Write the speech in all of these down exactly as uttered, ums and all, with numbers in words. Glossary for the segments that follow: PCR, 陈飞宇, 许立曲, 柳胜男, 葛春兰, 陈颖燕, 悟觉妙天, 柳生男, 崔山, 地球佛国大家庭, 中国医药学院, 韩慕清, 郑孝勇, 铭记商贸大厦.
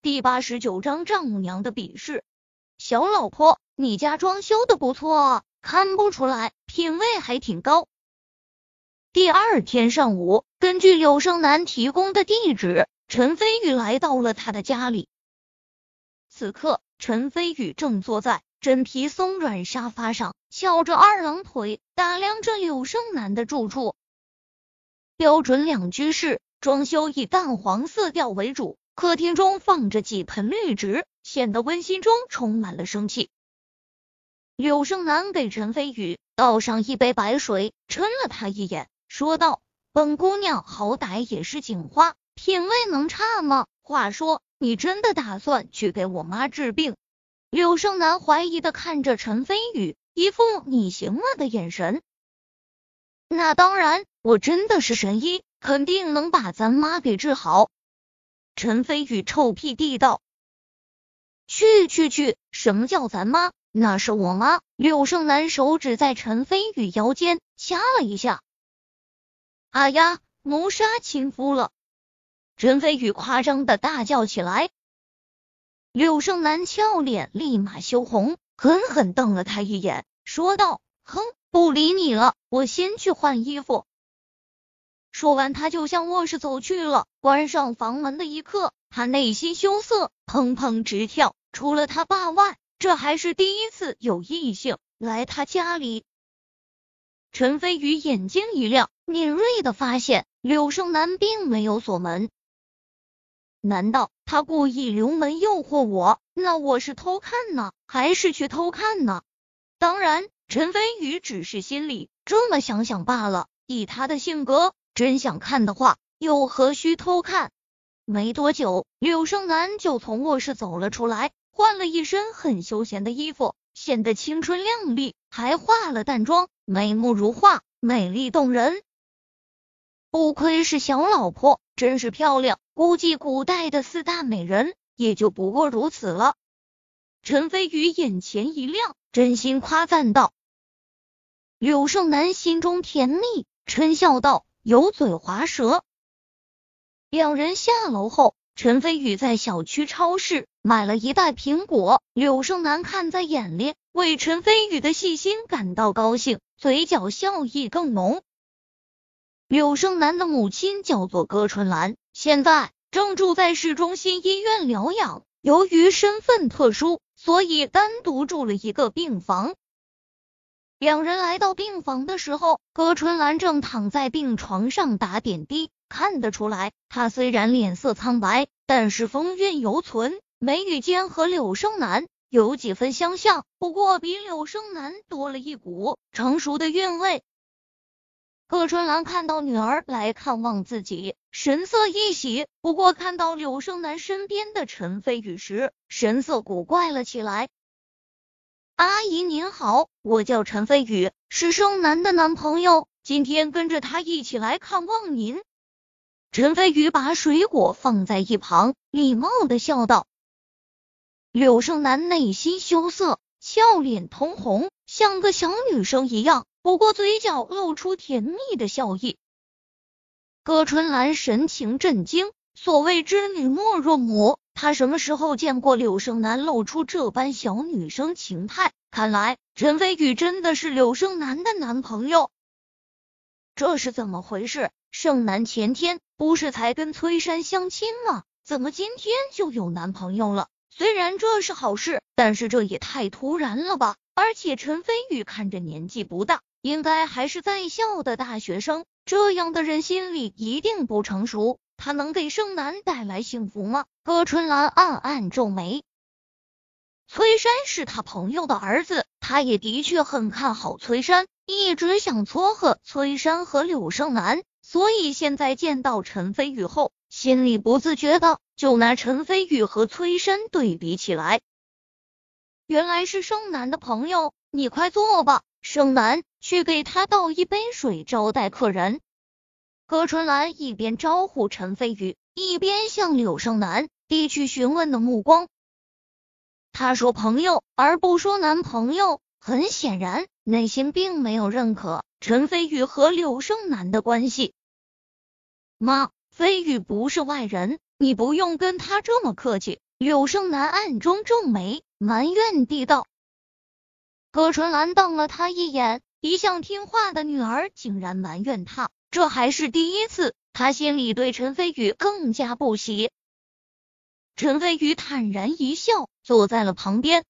第八十九章丈母娘的鄙视。小老婆，你家装修的不错啊，看不出来，品味还挺高。第二天上午，根据柳生男提供的地址，陈飞宇来到了他的家里。此刻，陈飞宇正坐在真皮松软沙发上，翘着二郎腿，打量着柳生男的住处。标准两居室，装修以淡黄色调为主，客厅中放着几盆绿植，显得温馨中充满了生气。柳生男给陈飞宇倒上一杯白水，嗔了他一眼，说道：“本姑娘好歹也是警花，品味能差吗？话说，你真的打算去给我妈治病？”柳生男怀疑的看着陈飞宇，一副你行了的眼神。那当然，我真的是神医，肯定能把咱妈给治好。陈飞宇臭屁地道。去去去，什么叫咱妈？那是我妈。柳生男手指在陈飞宇腰间掐了一下。啊呀，谋杀亲夫了！陈飞宇夸张的大叫起来。柳生男俏脸立马羞红，狠狠瞪了他一眼，说道：“哼，不理你了，我先去换衣服。”说完，他就向卧室走去了。关上房门的一刻，他内心羞涩砰砰直跳。除了他爸外，这还是第一次有异性来他家里。陈飞宇眼睛一亮，敏锐的发现柳生男并没有锁门。难道他故意留门诱惑我？那我是偷看呢，还是去偷看呢？当然，陈飞宇只是心里这么想想罢了。以他的性格，真想看的话，又何须偷看？没多久，柳生男就从卧室走了出来，换了一身很休闲的衣服，显得青春靓丽，还化了淡妆，眉目如画，美丽动人。不愧是小老婆，真是漂亮，估计古代的四大美人也就不过如此了。陈飞宇眼前一亮，真心夸赞道。柳胜男心中甜蜜，嗔笑道：“油嘴滑舌。”两人下楼后，陈飞宇在小区超市买了一袋苹果，柳胜男看在眼里，为陈飞宇的细心感到高兴，嘴角笑意更浓。柳生男的母亲叫做葛春兰，现在正住在市中心医院疗养，由于身份特殊，所以单独住了一个病房。两人来到病房的时候，葛春兰正躺在病床上打点滴，看得出来，她虽然脸色苍白，但是风韵犹存，眉宇间和柳生男有几分相像，不过比柳生男多了一股成熟的韵味。葛春兰看到女儿来看望自己，神色一喜，不过看到柳生男身边的陈飞宇时，神色古怪了起来。阿姨您好，我叫陈飞宇，是生男的男朋友，今天跟着他一起来看望您。陈飞宇把水果放在一旁，礼貌的笑道。柳生男内心羞涩，笑脸通红，像个小女生一样，不过嘴角露出甜蜜的笑意。葛春兰神情震惊，所谓织女莫若母，她什么时候见过柳生男露出这般小女生情态？看来陈飞宇真的是柳生男的男朋友。这是怎么回事？盛男前天不是才跟崔山相亲吗？怎么今天就有男朋友了？虽然这是好事，但是这也太突然了吧。而且陈飞宇看着年纪不大，应该还是在校的大学生，这样的人心里一定不成熟，他能给盛男带来幸福吗？葛春兰暗暗皱眉。崔山是他朋友的儿子，他也的确很看好崔山，一直想撮合崔山和柳盛男，所以现在见到陈飞宇后，心里不自觉的就拿陈飞宇和崔山对比起来。原来是盛男的朋友，你快坐吧，盛男，去给他倒一杯水招待客人。葛春兰一边招呼陈飞宇，一边向柳盛男递去询问的目光。他说朋友而不说男朋友，很显然内心并没有认可陈飞宇和柳盛男的关系。妈，飞宇不是外人，你不用跟他这么客气，柳胜男暗中皱眉，埋怨地道。何纯兰瞪了他一眼，一向听话的女儿竟然埋怨他，这还是第一次，他心里对陈飞宇更加不喜。陈飞宇坦然一笑，坐在了旁边。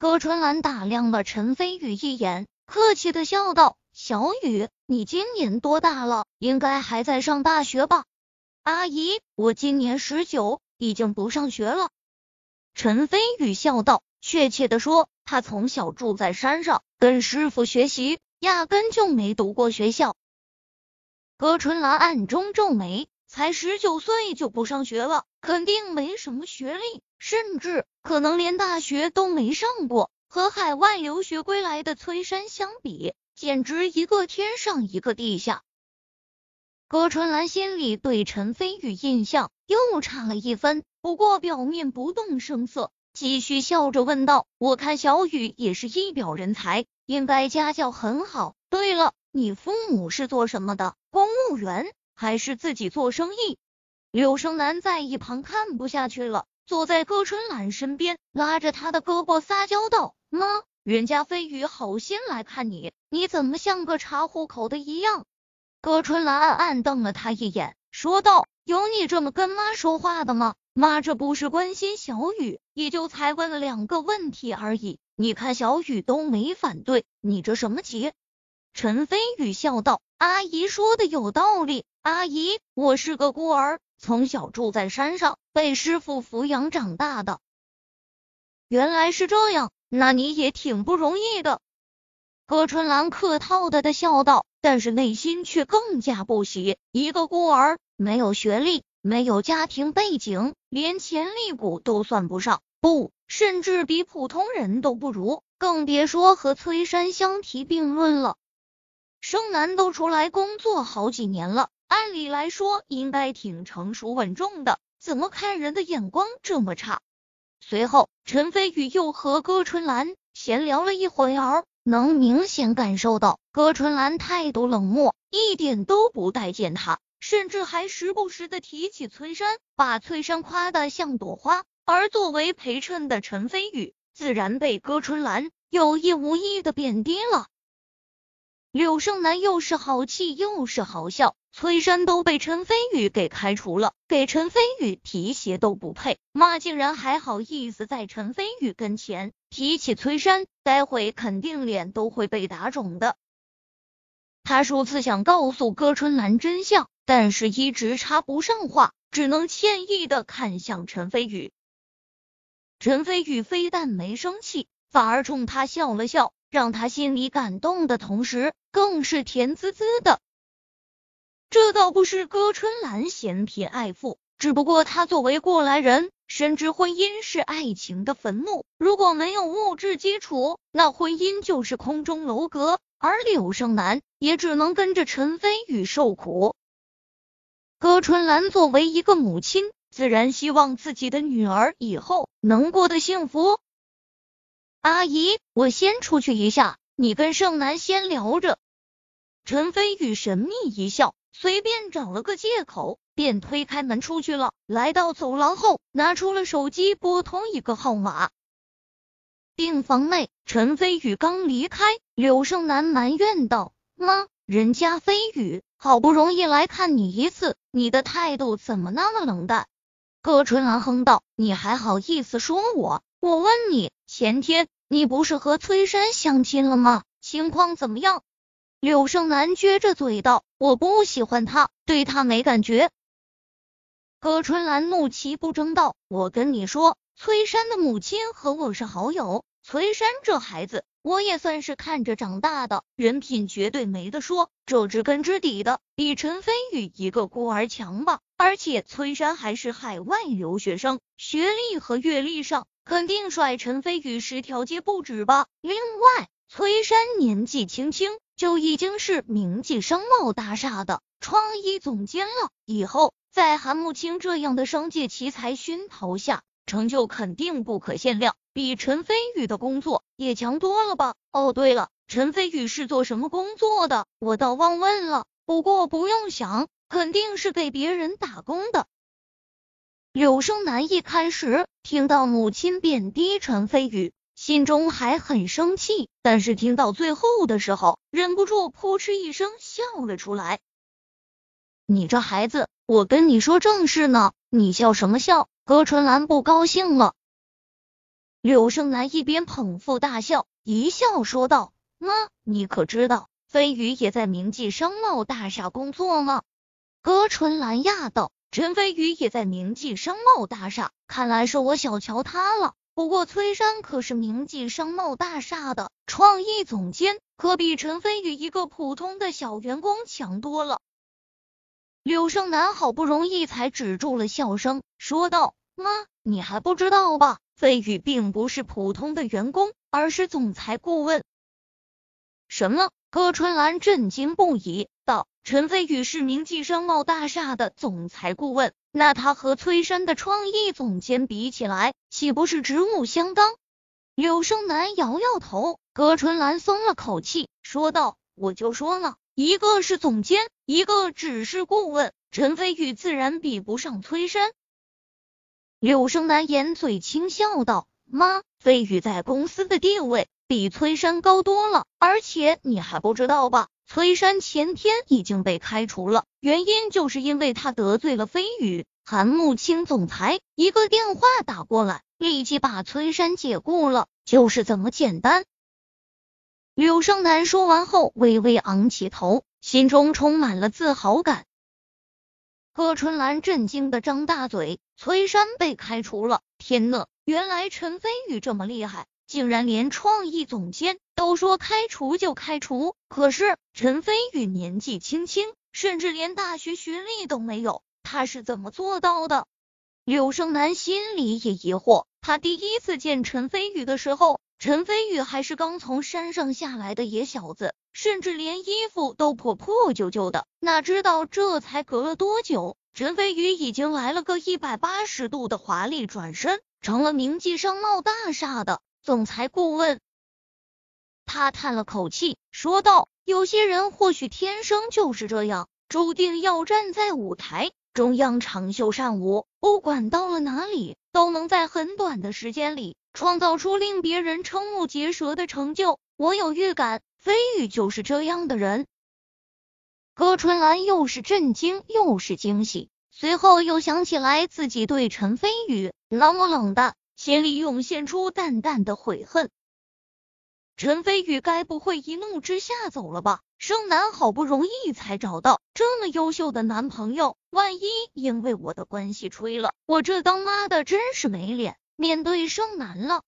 何纯兰打量了陈飞宇一眼，客气的笑道，小雨，你今年多大了？应该还在上大学吧？阿姨，我今年十九，已经不上学了。陈飞宇笑道，确切的说，他从小住在山上，跟师傅学习，压根就没读过学校。何纯兰暗中皱眉，才十九岁就不上学了，肯定没什么学历，甚至可能连大学都没上过。和海外留学归来的崔山相比，简直一个天上一个地下。何纯兰心里对陈飞宇印象又差了一分，不过表面不动声色，继续笑着问道，我看小雨也是一表人才，应该家教很好。对了，你父母是做什么的？公务员？还是自己做生意？柳生男在一旁看不下去了，坐在何春兰身边，拉着他的胳膊撒娇道，妈，人家飞宇好心来看你，你怎么像个查户口的一样？何春兰暗暗瞪了他一眼，说道，有你这么跟妈说话的吗？妈这不是关心小雨，也就才问了两个问题而已，你看小雨都没反对，你这什么急？陈飞宇笑道，阿姨说的有道理，阿姨，我是个孤儿，从小住在山上，被师父抚养长大的。原来是这样，那你也挺不容易的。何春兰客套的的笑道，但是内心却更加不喜，一个孤儿，没有学历，没有家庭背景，连潜力股都算不上，不，甚至比普通人都不如，更别说和崔山相提并论了。生男都出来工作好几年了，按理来说应该挺成熟稳重的，怎么看人的眼光这么差？随后陈飞宇又和何春兰闲聊了一会儿，能明显感受到何春兰态度冷漠，一点都不待见他，甚至还时不时的提起崔山，把崔山夸得像朵花。而作为陪衬的陈飞宇自然被何春兰有意无意的贬低了。柳胜男又是好气又是好笑，崔山都被陈飞宇给开除了，给陈飞宇提鞋都不配，妈竟然还好意思在陈飞宇跟前提起崔山，待会肯定脸都会被打肿的。他数次想告诉何春兰真相，但是一直插不上话，只能歉意的看向陈飞宇。陈飞宇非但没生气，反而冲他笑了笑，让他心里感动的同时，更是甜滋滋的。这倒不是何春兰嫌贫爱富，只不过她作为过来人，深知婚姻是爱情的坟墓，如果没有物质基础，那婚姻就是空中楼阁，而柳胜男也只能跟着陈飞宇受苦。何春兰作为一个母亲，自然希望自己的女儿以后能过得幸福。阿姨，我先出去一下，你跟胜男先聊着。陈飞宇神秘一笑，随便找了个借口，便推开门出去了。来到走廊后，拿出了手机拨通一个号码。病房内，陈飞宇刚离开，柳胜男埋怨道，妈，人家飞宇好不容易来看你一次，你的态度怎么那么冷淡？何春兰哼道，你还好意思说我？我问你，前天你不是和崔山相亲了吗？情况怎么样？柳胜男撅着嘴道，我不喜欢他，对他没感觉。何春兰怒其不争道，我跟你说，崔山的母亲和我是好友，崔山这孩子我也算是看着长大的，人品绝对没得说，这知根知底的，比陈飞宇一个孤儿强吧。而且崔山还是海外留学生，学历和阅历上肯定甩陈飞宇十条街不止吧。另外，崔山年纪轻轻就已经是名记商贸大厦的创意总监了，以后在韩慕清这样的商界奇才熏陶下，成就肯定不可限量，比陈飞宇的工作也强多了吧。哦对了，陈飞宇是做什么工作的？我倒忘问了，不过不用想，肯定是给别人打工的。柳生南一开始听到母亲便低沉非语，心中还很生气，但是听到最后的时候，忍不住扑哧一声笑了出来。你这孩子，我跟你说正事呢，你笑什么笑？何纯兰不高兴了。柳生南一边捧腹大笑，一笑说道：妈，你可知道飞鱼也在铭记商贸大厦工作吗？何纯兰讶道：陈飞宇也在铭记商贸大厦，看来是我小瞧他了。不过崔山可是铭记商贸大厦的创意总监，可比陈飞宇一个普通的小员工强多了。柳生南好不容易才止住了笑声，说道：妈，你还不知道吧？飞宇并不是普通的员工，而是总裁顾问。什么？柯春兰震惊不已，道：陈飞宇是铭记商贸大厦的总裁顾问，那他和崔山的创意总监比起来，岂不是职务相当？柳生南摇摇头，柯春兰松了口气，说道：我就说了，一个是总监，一个只是顾问，陈飞宇自然比不上崔山。柳生南掩嘴轻笑道：妈，飞宇在公司的地位比崔山高多了，而且你还不知道吧？崔山前天已经被开除了，原因就是因为他得罪了飞宇。韩慕清总裁一个电话打过来，立即把崔山解雇了，就是这么简单。柳生南说完后微微昂起头，心中充满了自豪感。贺春兰震惊的张大嘴，崔山被开除了？天哪，原来陈飞宇这么厉害，竟然连创意总监都说开除就开除，可是陈飞宇年纪轻轻，甚至连大学学历都没有，他是怎么做到的？柳生南心里也疑惑，他第一次见陈飞宇的时候，陈飞宇还是刚从山上下来的野小子，甚至连衣服都破破旧旧的，哪知道这才隔了多久，陈飞宇已经来了个一百八十度的华丽转身，成了铭记商贸大厦的总裁顾问。他叹了口气，说道：有些人或许天生就是这样，注定要站在舞台中央长袖善舞，不管到了哪里，都能在很短的时间里创造出令别人瞠目结舌的成就。我有预感，飞宇就是这样的人。柯春兰又是震惊又是惊喜，随后又想起来自己对陈飞宇冷不冷的，心里涌现出淡淡的悔恨。陈飞宇该不会一怒之下走了吧？生男好不容易才找到这么优秀的男朋友，万一因为我的关系吹了，我这当妈的真是没脸面对生男了。